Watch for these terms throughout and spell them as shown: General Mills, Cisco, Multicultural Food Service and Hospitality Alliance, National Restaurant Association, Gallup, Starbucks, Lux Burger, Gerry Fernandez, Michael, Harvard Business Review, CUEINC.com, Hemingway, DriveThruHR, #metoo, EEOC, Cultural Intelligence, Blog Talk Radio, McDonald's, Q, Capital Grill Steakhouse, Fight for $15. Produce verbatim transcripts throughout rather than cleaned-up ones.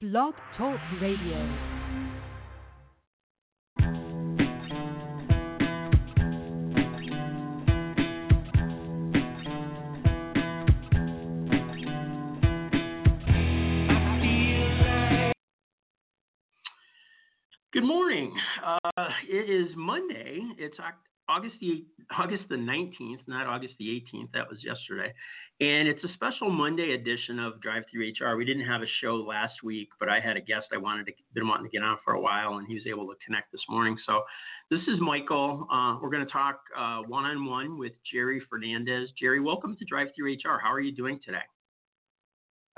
Blog Talk Radio. Good morning. Uh, it is Monday. It's August the August the nineteenth, not August the eighteenth. That was yesterday, and it's a special Monday edition of DriveThruHR. We didn't have a show last week, but I had a guest I wanted to been wanting to get on for a while, and he was able to connect this morning. So, this is Michael. Uh, we're going to talk one on one with Gerry Fernandez. Gerry, welcome to DriveThruHR. How are you doing today?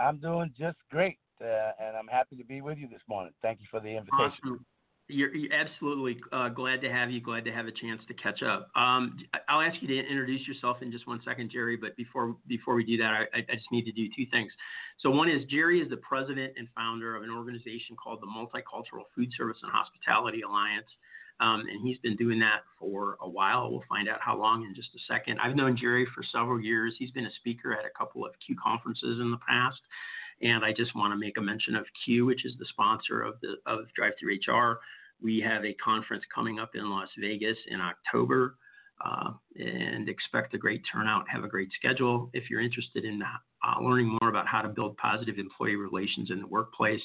I'm doing just great, uh, and I'm happy to be with you this morning. Thank you for the invitation. Awesome. You're, you're absolutely uh, glad to have you, glad to have a chance to catch up. Um, I'll ask you to introduce yourself in just one second, Gerry, but before before we do that, I, I just need to do two things. So one is Gerry is the president and founder of an organization called the Multicultural Food Service and Hospitality Alliance, um, and he's been doing that for a while. We'll find out how long in just a second. I've known Gerry for several years. He's been a speaker at a couple of Q conferences in the past. And I just want to make a mention of Q, which is the sponsor of the of DriveThruHR. We have a conference coming up in Las Vegas in October, uh, and expect a great turnout. Have a great schedule. If you're interested in uh, learning more about how to build positive employee relations in the workplace,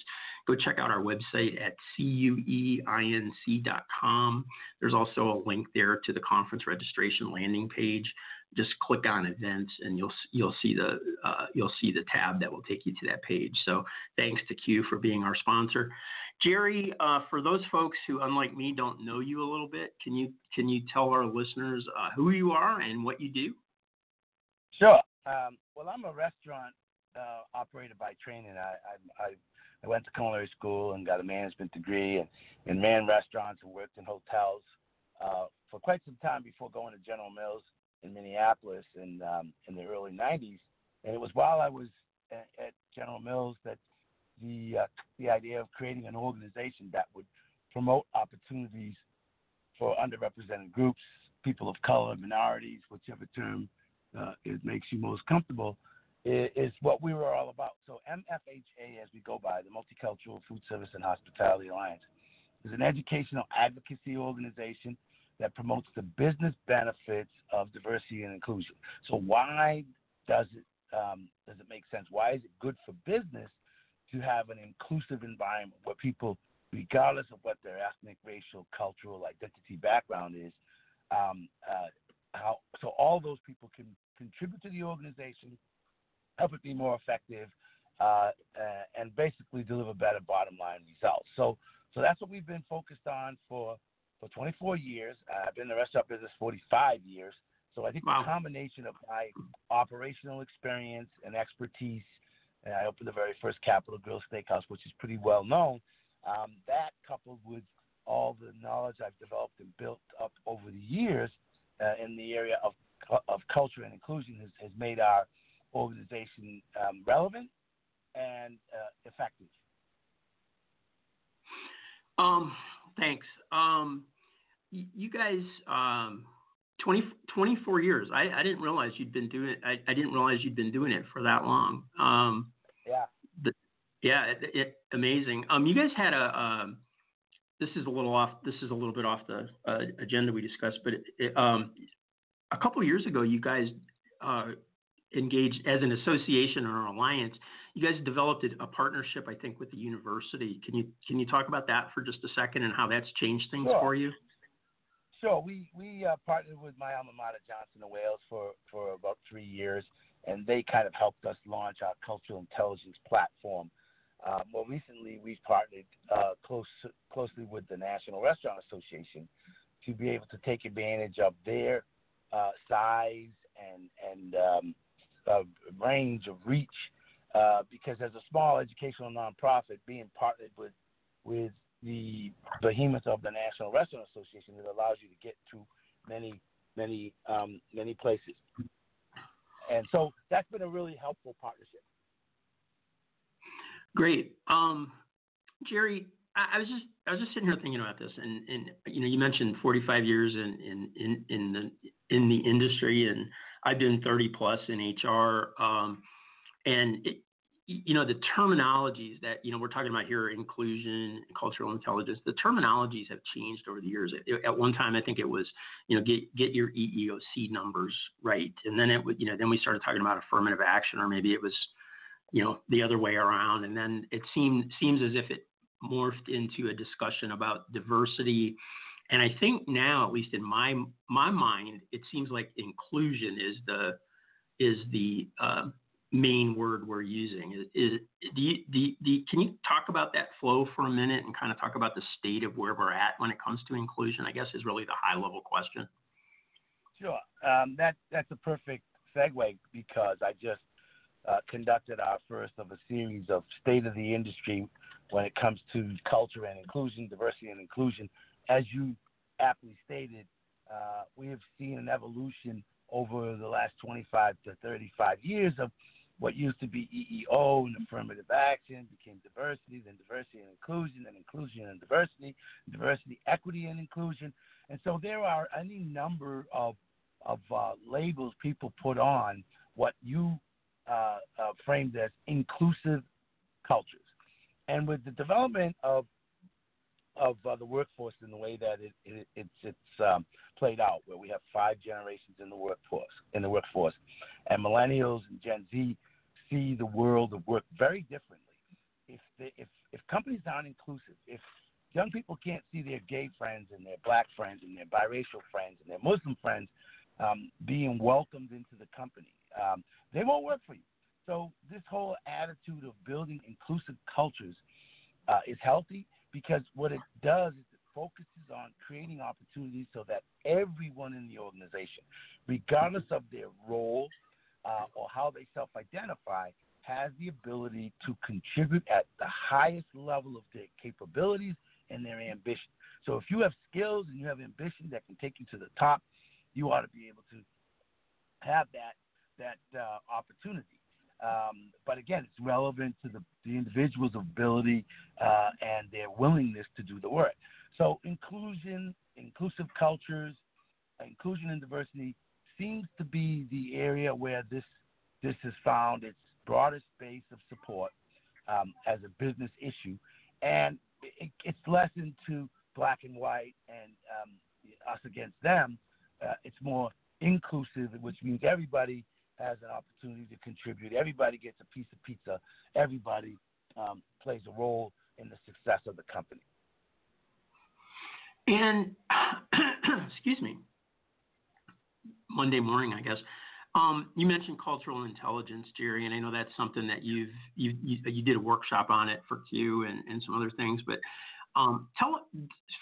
go check out our website at C U E I N C dot com. There's also a link there to the conference registration landing page. Just click on events, and you'll you'll see the uh, you'll see the tab that will take you to that page. So thanks to Q for being our sponsor. Gerry, uh, for those folks who, unlike me, don't know you a little bit, can you can you tell our listeners uh, who you are and what you do? Sure. Um, well, I'm a restaurant uh, operator by training. I, I I went to culinary school and got a management degree, and, and ran restaurants and worked in hotels uh, for quite some time before going to General Mills in Minneapolis in, um, in the early nineties. And it was while I was at, at General Mills that the uh, the idea of creating an organization that would promote opportunities for underrepresented groups, people of color, minorities, whichever term uh, it makes you most comfortable, is, is what we were all about. So M F H A, as we go by, the Multicultural Food Service and Hospitality Alliance, is an educational advocacy organization that promotes the business benefits of diversity and inclusion. So why does it um, does it make sense? Why is it good for business to have an inclusive environment where people, regardless of what their ethnic, racial, cultural identity background is, um, uh, how so all those people can contribute to the organization, help it be more effective, uh, uh, and basically deliver better bottom line results. So so that's what we've been focused on for. For twenty-four years, uh, I've been in the restaurant business forty-five years. So I think wow. The combination of my operational experience and expertise, and I opened the very first Capital Grill Steakhouse, which is pretty well known. Um, that coupled with all the knowledge I've developed and built up over the years uh, in the area of of culture and inclusion has, has made our organization um, relevant and uh, effective. Um. Thanks. Um, you guys, um, twenty, twenty-four years. I, I didn't realize you'd been doing it. I, I didn't realize you'd been doing it for that long. Um, yeah. But yeah. It, it, amazing. Um, you guys had a. Um, this is a little off. This is a little bit off the uh, agenda we discussed, but it, it, um, a couple of years ago, you guys uh, engaged as an association or an alliance. You guys developed a partnership, I think, with the university. Can you can you talk about that for just a second and how that's changed things sure. for you? Sure. We we uh, partnered with my alma mater, Johnson and Wales, for, for about three years, and they kind of helped us launch our cultural intelligence platform. Uh, more recently, we've partnered uh, close, closely with the National Restaurant Association to be able to take advantage of their uh, size and, and um, uh, range of reach. Uh, because as a small educational nonprofit, being partnered with with the behemoth of the National Restaurant Association, it allows you to get to many, many, um, many places. And so that's been a really helpful partnership. Great, um, Gerry. I, I was just I was just sitting here thinking about this, and, and you know, you mentioned forty-five years in in in the in the industry, and I've been thirty plus in H R. Um, and it, you know, the terminologies that, you know, we're talking about here, inclusion, cultural intelligence, the terminologies have changed over the years. At one time, I think it was, you know, get get your E E O C numbers right. And then it would, you know, then we started talking about affirmative action, or maybe it was, you know, the other way around. And then it seemed seems as if it morphed into a discussion about diversity. And I think now, at least in my my mind, it seems like inclusion is the is the uh, main word we're using. Is, is do you, do you, do you, can you talk about that flow for a minute and kind of talk about the state of where we're at when it comes to inclusion, I guess, is really the high level question. Sure, um, that that's a perfect segue, because I just uh, conducted our first of a series of state of the industry when it comes to culture and inclusion, diversity and inclusion. As you aptly stated, uh, we have seen an evolution over the last twenty-five to thirty-five years of what used to be E E O and affirmative action became diversity, then diversity and inclusion, then inclusion and diversity, diversity, equity, and inclusion. And so there are any number of of uh, labels people put on what you uh, uh, framed as inclusive cultures. And with the development of of uh, the workforce in the way that it, it, it's it's um, played out, where we have five generations in the workforce, in the workforce, and millennials and Gen Z see the world of work very differently. If they, if if companies aren't inclusive, if young people can't see their gay friends and their black friends and their biracial friends and their Muslim friends um, being welcomed into the company, um, they won't work for you. So this whole attitude of building inclusive cultures uh, is healthy, because what it does is it focuses on creating opportunities so that everyone in the organization, regardless of their role uh, or how they self-identify, has the ability to contribute at the highest level of their capabilities and their ambition. So if you have skills and you have ambition that can take you to the top, you ought to be able to have that, that uh, opportunity. Um, but again, it's relevant to the, the individual's ability uh, and their willingness to do the work. So inclusion, inclusive cultures, inclusion and diversity seems to be the area where this this has found its broadest base of support um, as a business issue, and it, it's less into black and white and um, us against them. Uh, it's more inclusive, which means everybody has an opportunity to contribute. Everybody gets a piece of pizza. Everybody um, plays a role in the success of the company. And, excuse me, Monday morning, I guess, um, you mentioned cultural intelligence, Gerry, and I know that's something that you've, you, you, you did a workshop on it for Q and, and some other things, but um, tell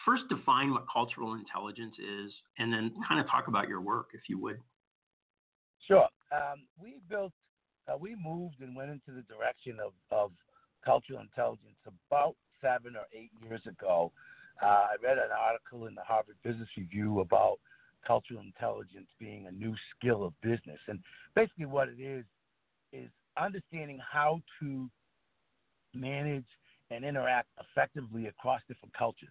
first define what cultural intelligence is, and then kind of talk about your work, if you would. Sure. Um, we built, uh, we moved and went into the direction of, of cultural intelligence about seven or eight years ago. Uh, I read an article in the Harvard Business Review about cultural intelligence being a new skill of business. And basically what it is, is understanding how to manage and interact effectively across different cultures.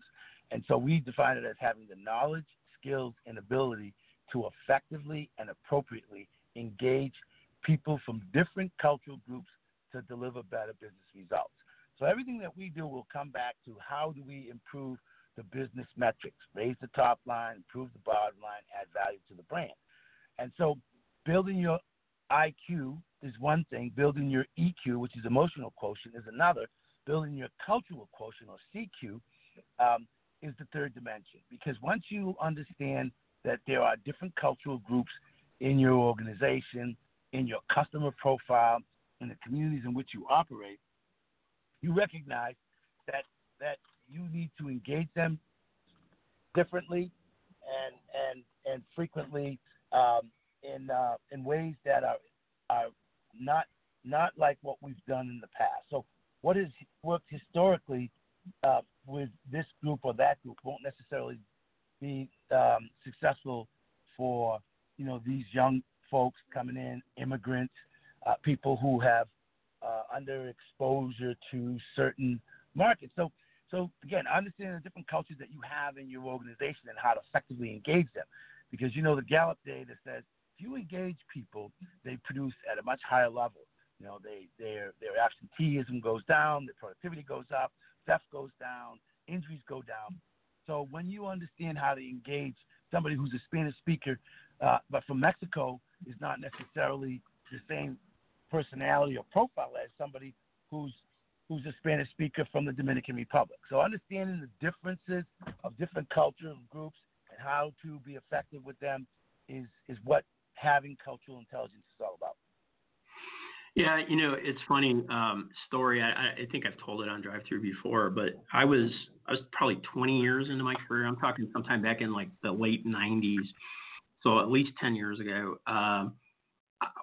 And so we define it as having the knowledge, skills, and ability to effectively and appropriately engage people from different cultural groups to deliver better business results. So everything that we do will come back to how do we improve the business metrics, raise the top line, improve the bottom line, add value to the brand. And so building your I Q is one thing, building your E Q, which is emotional quotient, is another, building your cultural quotient, or C Q, um, is the third dimension. Because once you understand that there are different cultural groups in your organization, in your customer profile, in the communities in which you operate, you recognize that that you need to engage them differently and and and frequently um, in uh, in ways that are are not not like what we've done in the past. So what has worked historically uh, with this group or that group won't necessarily be um, successful for, you know, these young folks coming in, immigrants, uh, people who have uh, underexposure to certain markets. So, so again, understanding the different cultures that you have in your organization and how to effectively engage them, because you know the Gallup data says if you engage people, they produce at a much higher level. You know, they their their absenteeism goes down, their productivity goes up, theft goes down, injuries go down. So when you understand how to engage somebody who's a Spanish speaker, uh, but from Mexico, is not necessarily the same personality or profile as somebody who's who's a Spanish speaker from the Dominican Republic. So understanding the differences of different cultural groups and how to be effective with them is is what having cultural intelligence is all about. Yeah, you know, it's funny um, story. I, I think I've told it on DriveThru before, but I was I was probably twenty years into my career. I'm talking sometime back in like the late nineties, so at least ten years ago. Um,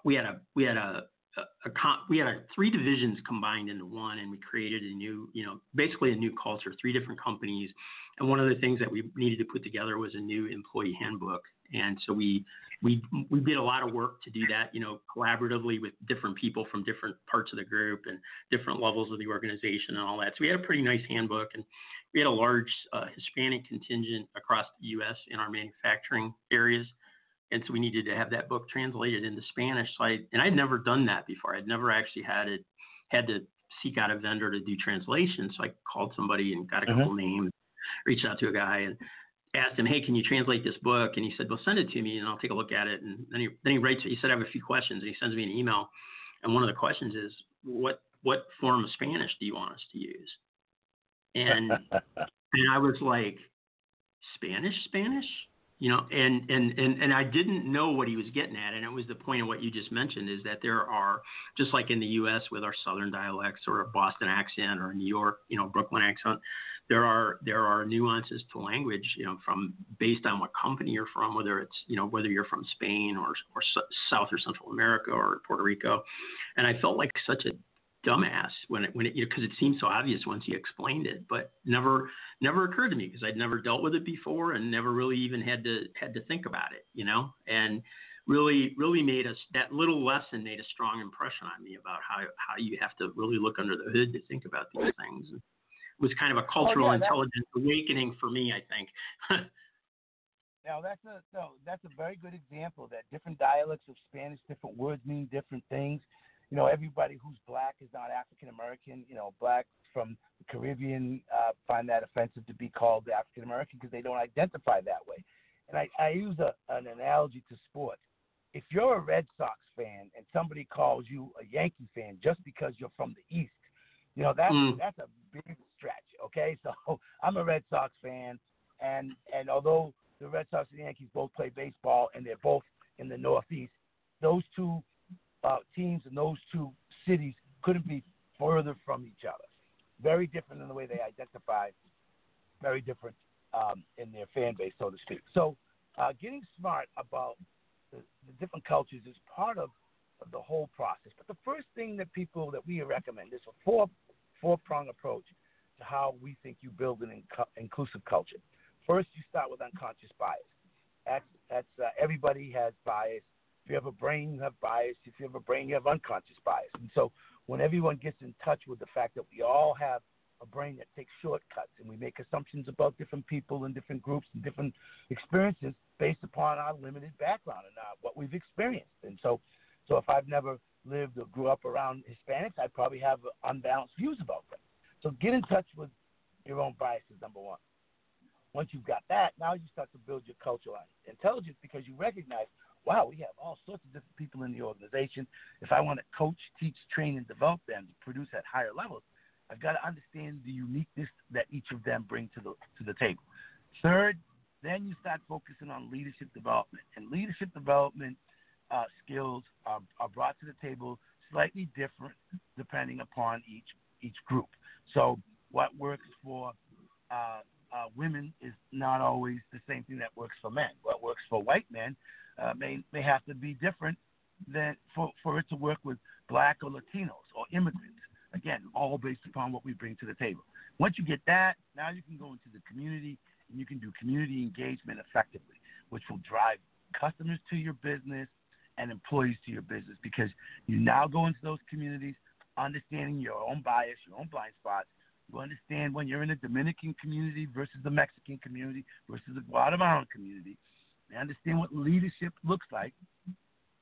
we had a we had a, a, a comp, we had a, three divisions combined into one, and we created a new you know basically a new culture, three different companies, and one of the things that we needed to put together was a new employee handbook, and so we. We we did a lot of work to do that, you know, collaboratively with different people from different parts of the group and different levels of the organization and all that. So we had a pretty nice handbook, and we had a large uh, Hispanic contingent across the U S in our manufacturing areas. And so we needed to have that book translated into Spanish. So I, and I'd never done that before. I'd never actually had it, had to seek out a vendor to do translation. So I called somebody and got a couple mm-hmm. names, reached out to a guy, and asked him, hey, can you translate this book? And he said, well, send it to me and I'll take a look at it. And then he then he writes it. He said, I have a few questions. And he sends me an email. And one of the questions is, what what form of Spanish do you want us to use? And and I was like, Spanish, Spanish? You know, and, and, and, and I didn't know what he was getting at. And it was the point of what you just mentioned, is that there are, just like in the U S with our Southern dialects or a Boston accent or a New York, you know, Brooklyn accent, there are, there are nuances to language, you know, from based on what company you're from, whether it's, you know, whether you're from Spain or, or South or Central America or Puerto Rico. And I felt like such a dumbass when it, when it, you know, cause it seemed so obvious once he explained it, but never, never occurred to me because I'd never dealt with it before and never really even had to, had to think about it, you know, and really, really made us, that little lesson made a strong impression on me about how, how you have to really look under the hood to think about these things. And it was kind of a cultural oh, yeah, intelligence awakening for me, I think. Now that's a, no, that's a very good example that different dialects of Spanish, different words mean different things. You know, everybody who's black is not African-American. You know, blacks from the Caribbean uh, find that offensive to be called African-American because they don't identify that way. And I, I use a, an analogy to sports. If you're a Red Sox fan and somebody calls you a Yankee fan just because you're from the East, you know, that's, mm. that's a big stretch, okay? So I'm a Red Sox fan, and, and although the Red Sox and the Yankees both play baseball and they're both in the Northeast, those two Uh, teams in those two cities couldn't be further from each other. Very different in the way they identify, very different um, in their fan base, so to speak. So uh, getting smart about the, the different cultures is part of, of the whole process. But the first thing that people, that we recommend is a four, four-prong approach to how we think you build an inc- inclusive culture. First, you start with unconscious bias. That's, that's uh, everybody has bias. If you have a brain, you have bias. If you have a brain, you have unconscious bias. And so when everyone gets in touch with the fact that we all have a brain that takes shortcuts and we make assumptions about different people and different groups and different experiences based upon our limited background and our, what we've experienced. And so so if I've never lived or grew up around Hispanics, I probably have unbalanced views about them. So get in touch with your own biases, number one. Once you've got that, now you start to build your cultural intelligence because you recognize, wow, we have all sorts of different people in the organization. If I want to coach, teach, train, and develop them to produce at higher levels, I've got to understand the uniqueness that each of them bring to the to the table. Third, then you start focusing on leadership development. And leadership development uh, skills are, are brought to the table slightly different depending upon each each group. So what works for uh, uh, women is not always the same thing that works for men. What works for white men Uh, may may have to be different than for, for it to work with black or Latinos or immigrants. Again, all based upon what we bring to the table. Once you get that, now you can go into the community and you can do community engagement effectively, which will drive customers to your business and employees to your business because you now go into those communities understanding your own bias, your own blind spots. You understand when you're in a Dominican community versus the Mexican community versus the Guatemalan community. They understand what leadership looks like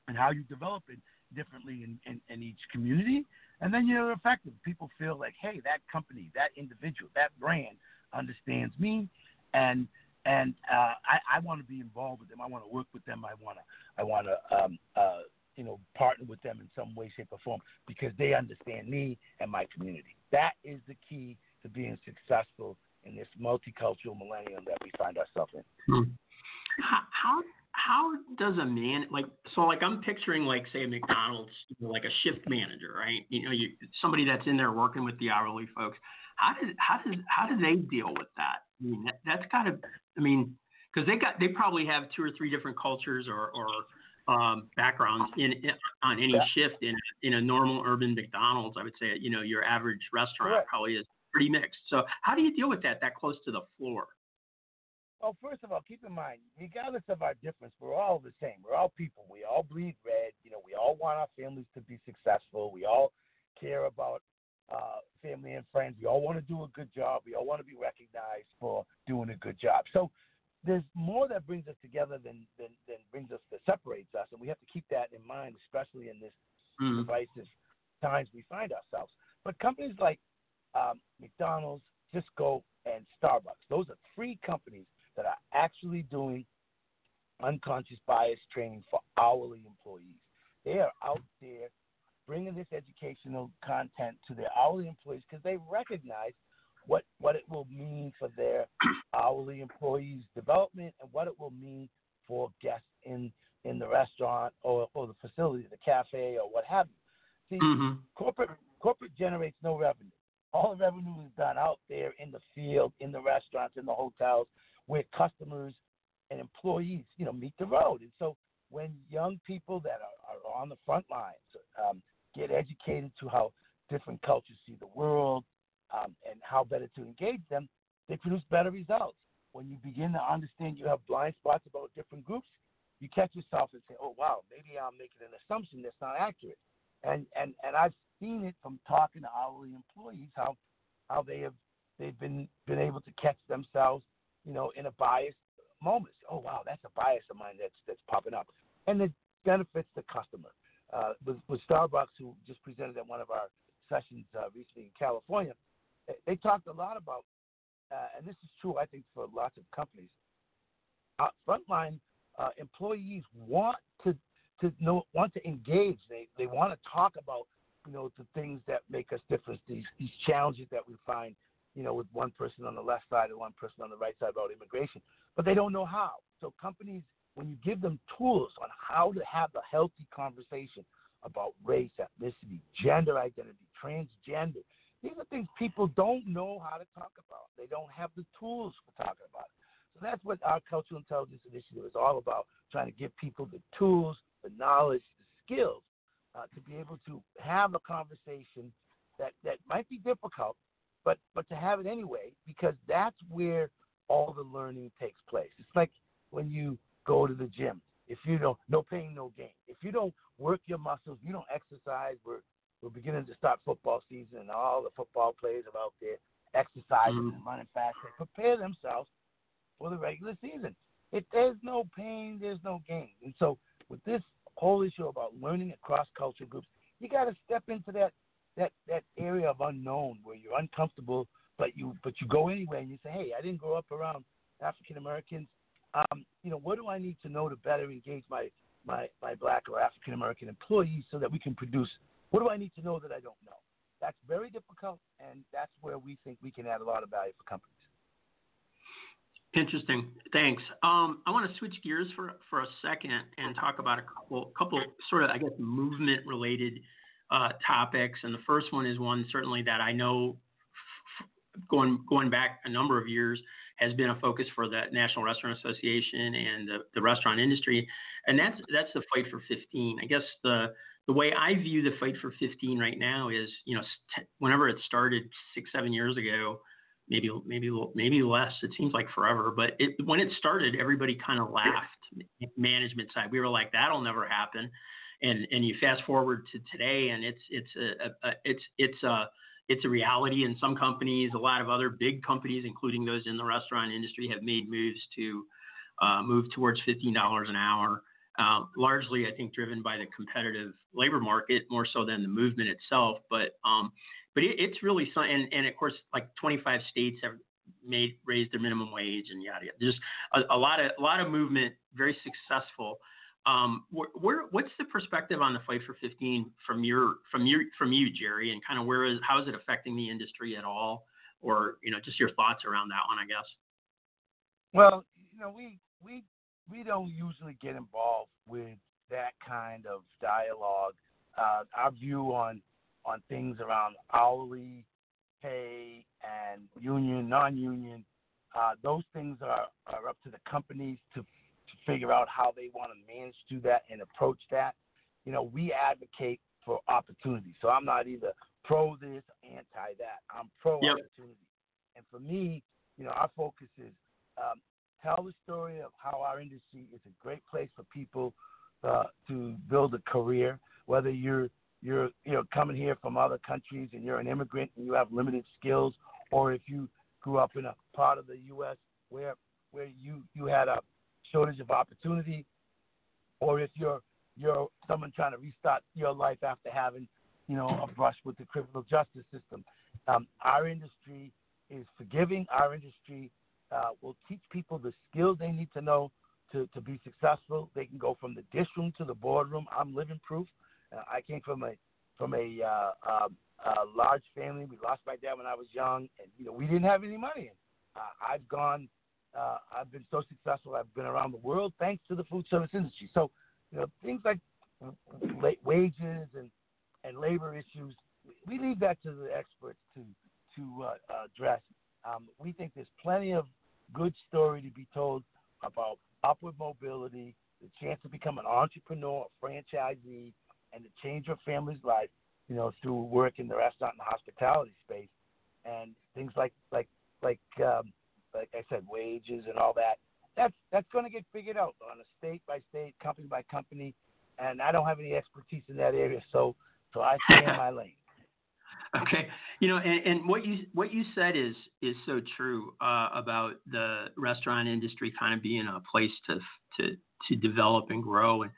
and how you develop it differently in, in, in each community. And then you're effective. People feel like, hey, that company, that individual, that brand understands me, and and uh, I, I want to be involved with them. I want to work with them. I want to I want to um, uh, you know partner with them in some way, shape, or form because they understand me and my community. That is the key to being successful in this multicultural millennium that we find ourselves in. Hmm. How how does a man like so like I'm picturing like say a McDonald's, you know, like a shift manager, right? You know, you somebody that's in there working with the hourly folks. How does how does how do they deal with that? I mean, that, that's kind of I mean, because they got they probably have two or three different cultures or or um, backgrounds in, in on any yeah. shift in in a normal urban McDonald's. I would say you know your average restaurant Correct. Probably is pretty mixed. So how do you deal with that that close to the floor? Well, first of all, keep in mind, regardless of our difference, we're all the same. We're all people. We all bleed red. You know, we all want our families to be successful. We all care about uh, family and friends. We all want to do a good job. We all want to be recognized for doing a good job. So there's more that brings us together than than, than brings us that separates us, and we have to keep that in mind, especially in this mm-hmm. divisive times we find ourselves. But companies like um, McDonald's, Cisco, and Starbucks, those are three companies that are actually doing unconscious bias training for hourly employees. They are out there bringing this educational content to their hourly employees because they recognize what, what it will mean for their hourly employees' development and what it will mean for guests in, in the restaurant or, or the facility, the cafe or what have you. See, mm-hmm. corporate corporate generates no revenue. All the revenue is done out there in the field, in the restaurants, in the hotels, where customers and employees, you know, meet the road. And so when young people that are, are on the front lines um, get educated to how different cultures see the world um, and how better to engage them, they produce better results. When you begin to understand you have blind spots about different groups, you catch yourself and say, oh, wow, maybe I'm making an assumption that's not accurate. And and, and I've seen it from talking to hourly employees, how how they have they've been, been able to catch themselves, you know, in a biased moment. Oh, wow, that's a bias of mine that's that's popping up. And it benefits the customer. Uh, with, with Starbucks, who just presented at one of our sessions uh, recently in California, they, they talked a lot about, uh, and this is true, I think, for lots of companies, uh, frontline uh, employees want to to know, want to engage. They they want to talk about, you know, the things that make us different, these, these challenges that we find, you know, with one person on the left side and one person on the right side about immigration, but they don't know how. So companies, when you give them tools on how to have a healthy conversation about race, ethnicity, gender identity, transgender, these are things people don't know how to talk about. They don't have the tools for talking about it. So that's what our Cultural Intelligence Initiative is all about, trying to give people the tools, the knowledge, the skills uh, to be able to have a conversation that, that might be difficult, But but to have it anyway, because that's where all the learning takes place. It's like when you go to the gym. If you don't, no pain, no gain. If you don't work your muscles, you don't exercise. We're we're beginning to start football season, and all the football players are out there exercising mm-hmm. and running fast. They prepare themselves for the regular season. If there's no pain, there's no gain. And so with this whole issue about learning across cultural groups, you got to step into that. That, that area of unknown where you're uncomfortable, but you but you go anyway and you say, hey, I didn't grow up around African Americans. Um, you know, what do I need to know to better engage my, my, my black or African American employees so that we can produce? What do I need to know that I don't know? That's very difficult, and that's where we think we can add a lot of value for companies. Interesting. Thanks. Um, I want to switch gears for for a second and talk about a couple couple sort of I guess movement related. Uh, topics, and the first one is one certainly that I know going going back a number of years has been a focus for the National Restaurant Association and the, the restaurant industry, and that's that's the Fight for fifteen. I guess the the way I view the Fight for fifteen right now is, you know, st- whenever it started six, seven years ago, maybe maybe maybe less. It seems like forever, but it, when it started, everybody kind of laughed. Management side, we were like, that'll never happen. And and you fast forward to today, and it's it's a, a it's it's a it's a reality in some companies. A lot of other big companies, including those in the restaurant industry, have made moves to uh, move towards fifteen dollars an hour. uh, largely, I think, driven by the competitive labor market more so than the movement itself. But um, but it, it's really – and, and, of course, like twenty-five states have made raised their minimum wage and yada, yada. There's a, a, lot of, a lot of movement, very successful. Um, where, where, what's the perspective on the Fight for fifteen from your from your from you, Gerry, and kind of where is how is it affecting the industry at all, or you know just your thoughts around that one, I guess. Well, you know, we we we don't usually get involved with that kind of dialogue. Uh, our view on on things around hourly pay and union, non-union, uh, those things are, are up to the companies to. to figure out how they want to manage to that and approach that. You know, we advocate for opportunity. So I'm not either pro this or anti that. I'm pro opportunity. Yep. And for me, you know, our focus is um, tell the story of how our industry is a great place for people uh, to build a career, whether you're, you're, you know, coming here from other countries and you're an immigrant and you have limited skills, or if you grew up in a part of the U S where, where you, you had a shortage of opportunity, or if you're you're someone trying to restart your life after having, you know, a brush with the criminal justice system. Um, our industry is forgiving. Our industry uh, will teach people the skills they need to know to, to be successful. They can go from the dish room to the boardroom. I'm living proof. Uh, I came from a from a, uh, uh, a large family. We lost my dad when I was young, and you know we didn't have any money. Uh, I've gone. Uh, I've been so successful. I've been around the world thanks to the food service industry. So, you know, things like wages and, and labor issues, we leave that to the experts to to uh, address. Um, we think there's plenty of good story to be told about upward mobility, the chance to become an entrepreneur, a franchisee, and to change your family's life, you know, through work in the restaurant and hospitality space, and things like like like. Um, Like I said, wages and all that. That's that's going to get figured out on a state by state, company by company, and I don't have any expertise in that area, so so I stay in my lane. Okay, you know, and, and what you what you said is is so true uh, about the restaurant industry kind of being a place to to to develop and grow and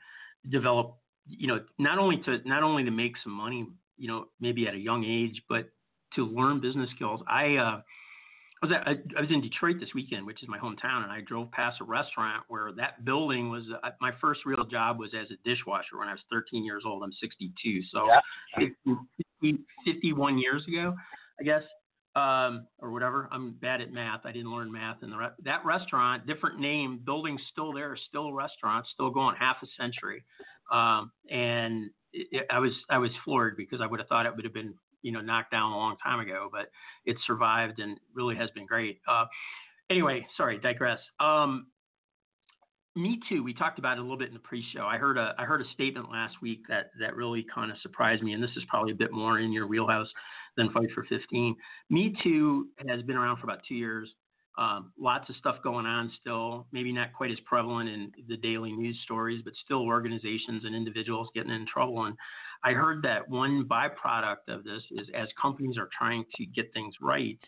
develop. You know, not only to not only to make some money, you know, maybe at a young age, but to learn business skills. I. Uh, I was, at, I was in Detroit this weekend, which is my hometown, and I drove past a restaurant where that building was uh, – my first real job was as a dishwasher when I was thirteen years old. I'm sixty-two, so yeah. fifty, fifty-one years ago, I guess, um, or whatever. I'm bad at math. I didn't learn math. And the re- that restaurant, different name, building still there, still a restaurant, still going half a century. Um, and it, it, I was I was floored because I would have thought it would have been – you know, knocked down a long time ago, but it survived and really has been great. Uh, anyway, sorry, digress. Um, Me Too, we talked about it a little bit in the pre-show. I heard a I heard a statement last week that, that really kind of surprised me, and this is probably a bit more in your wheelhouse than Fight for fifteen. Me Too has been around for about two years. Um, lots of stuff going on still, maybe not quite as prevalent in the daily news stories, but still organizations and individuals getting in trouble. And I heard that one byproduct of this is as companies are trying to get things right,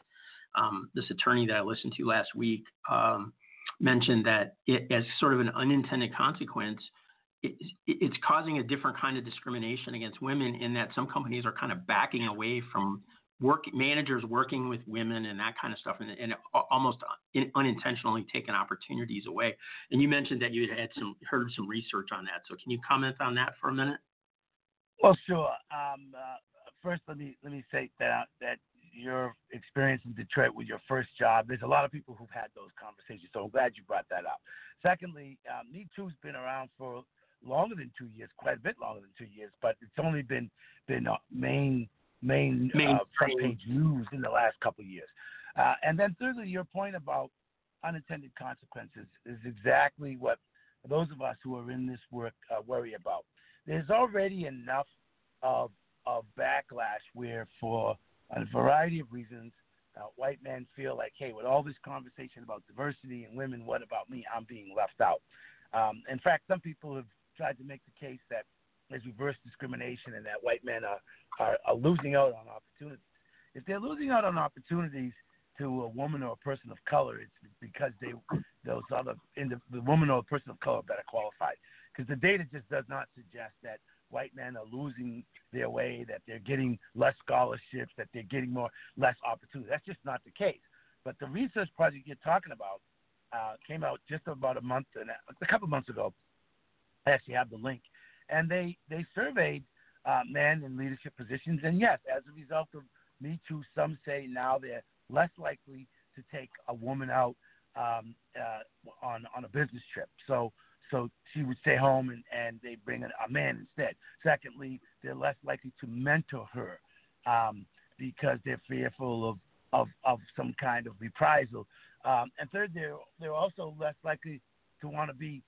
um, this attorney that I listened to last week um, mentioned that it, as sort of an unintended consequence, it, it's causing a different kind of discrimination against women in that some companies are kind of backing away from work managers working with women and that kind of stuff, and, and almost in, unintentionally taking opportunities away. And you mentioned that you had, had some heard some research on that. So can you comment on that for a minute? Well, sure. Um, uh, first, let me let me say that that your experience in Detroit with your first job, there's a lot of people who've had those conversations, so I'm glad you brought that up. Secondly, um, Me Too's been around for longer than two years, quite a bit longer than two years, but it's only been been uh, main main uh, front page news in the last couple of years. Uh, and then thirdly, your point about unintended consequences is exactly what those of us who are in this work uh, worry about. There's already enough of, of backlash where for a variety of reasons, uh, white men feel like, hey, with all this conversation about diversity and women, what about me? I'm being left out. Um, in fact, some people have tried to make the case that there's reverse discrimination and that white men are, are, are losing out on opportunities. If they're losing out on opportunities to a woman or a person of color, it's because they those other the woman or a person of color are better qualified. because the data just does not suggest that white men are losing their way, that they're getting less scholarships, that they're getting more less opportunity. That's just not the case. But the research project you're talking about uh, came out just about a month and a, a couple months ago. I actually have the link, and they they surveyed uh, men in leadership positions, and yes, as a result of Me Too, some say now they're less likely to take a woman out um, uh, on on a business trip. So. So she would stay home, and, and they bring a man instead. Secondly, they're less likely to mentor her um, because they're fearful of, of, of some kind of reprisal. Um, and third, they're, they're also less likely to want to be,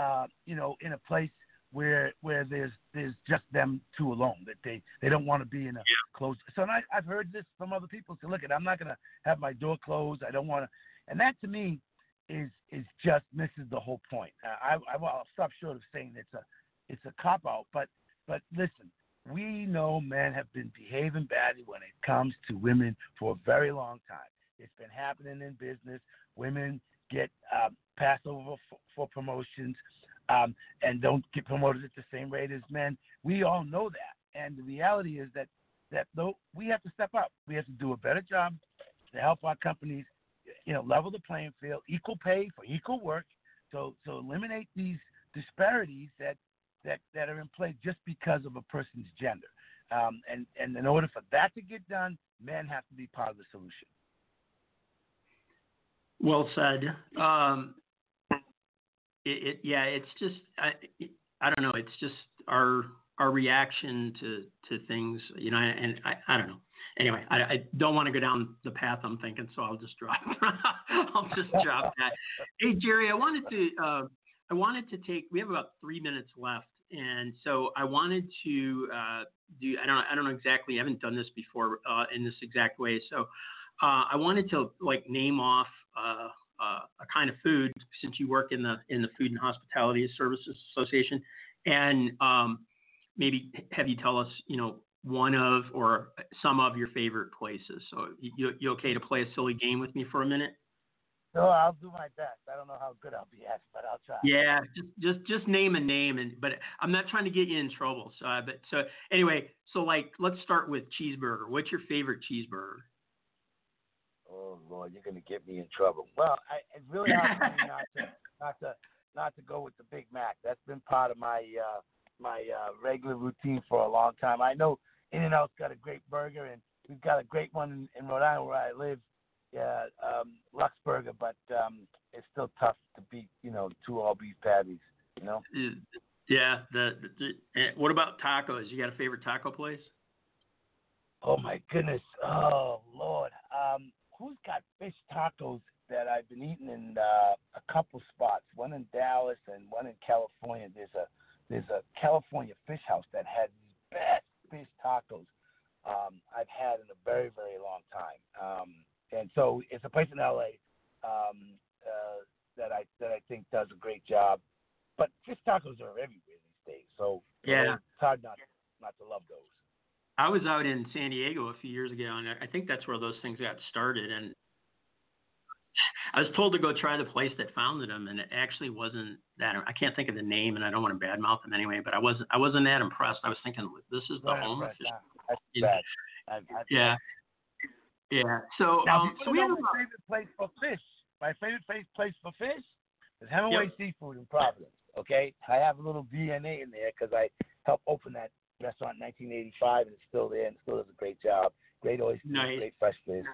uh, you know, in a place where where there's there's just them two alone, that they, they don't want to be in a yeah. closed. So and I, I've heard this from other people. So look, at I'm not going to have my door closed. I don't want to. And that to me is is just misses the whole point. Uh, I, I, well, I'll stop short of saying it's a it's a cop-out, but but listen, we know men have been behaving badly when it comes to women for a very long time. It's been happening in business. Women get uh, passed over for, for promotions um, and don't get promoted at the same rate as men. We all know that, and the reality is that, that though we have to step up. We have to do a better job to help our companies, you know, level the playing field, equal pay for equal work. So, so eliminate these disparities that, that, that are in place just because of a person's gender. Um, and, and in order for that to get done, men have to be part of the solution. Well said. Um, it, it, yeah, it's just, I, it, I don't know. It's just our, our reaction to, to things, you know, and I, I don't know. Anyway, I, I don't want to go down the path I'm thinking, so I'll just drop. I'll just drop that. Hey, Gerry, I wanted to. Uh, I wanted to take. We have about three minutes left, and so I wanted to uh, do. I don't. I don't know exactly. I haven't done this before uh, in this exact way. So uh, I wanted to like name off uh, uh, a kind of food, since you work in the in the Food and Hospitality Services Association, and um, maybe have you tell us, you know, one of or some of your favorite places. So you, you okay to play a silly game with me for a minute? No, I'll do my best. I don't know how good I'll be at, but I'll try. Yeah, just just, just name a name, and but I'm not trying to get you in trouble. So, I, but so anyway, so like let's start with cheeseburger. What's your favorite cheeseburger? Oh Lord, you're gonna get me in trouble. Well, I, it's really hard for me not to not to not to go with the Big Mac. That's been part of my uh, my uh, regular routine for a long time. I know In-N-Out's got a great burger, and we've got a great one in, in Rhode Island where I live, yeah, um, Lux Burger, but um, it's still tough to beat, you know, two all-beef patties, you know? Yeah. The, the, the What about tacos? You got a favorite taco place? Oh, my goodness. Oh, Lord. Um, who's got fish tacos that I've been eating in uh, a couple spots, one in Dallas and one in California? There's a, there's a California fish house that had the best fish tacos um, I've had in a very, very long time. Um, and so it's a place in L A um, uh, that I that I think does a great job. But fish tacos are everywhere these days, so yeah, you know, it's hard not, not to love those. I was out in San Diego a few years ago, and I think that's where those things got started. And I was told to go try the place that founded them, and it actually wasn't that. I can't think of the name, and I don't want to badmouth them anyway. But I wasn't. I wasn't that impressed. I was thinking, this is the right, home. Right, fish. Nah, that's bad. I, I, yeah, yeah. So, now, um, so we have my about... favorite place for fish. My favorite place place for fish is Hemingway yep. Seafood in Providence. Okay, I have a little D N A in there because I helped open that restaurant in nineteen eighty-five, and it's still there, and it still does a great job. Great oysters, nice. Great fresh fish.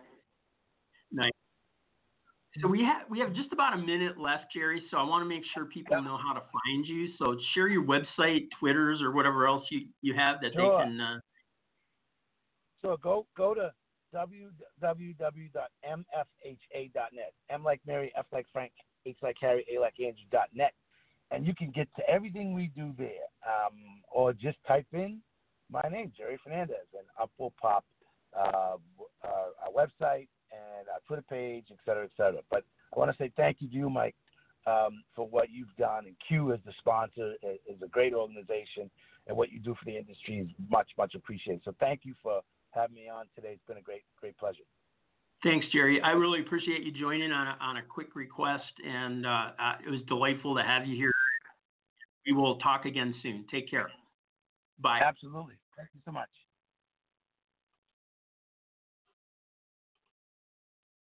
Nice. So we have we have just about a minute left, Gerry, so I want to make sure people know how to find you. So share your website, Twitters, or whatever else you, you have that sure. they can uh... – Sure. Go go to w w w dot m f h a dot net, M like Mary, F like Frank, H like Harry, A like Andrew dot net, and you can get to everything we do there. Um, or just type in my name, Gerry Fernandez, and up will pop uh, our, our website, and our Twitter page, et cetera, et cetera. But I want to say thank you to you, Mike, um, for what you've done. And Q as the sponsor is, is a great organization, and what you do for the industry is much, much appreciated. So thank you for having me on today. It's been a great, great pleasure. Thanks, Gerry. I really appreciate you joining on a, on a quick request, and uh, uh, it was delightful to have you here. We will talk again soon. Take care. Bye. Absolutely. Thank you so much.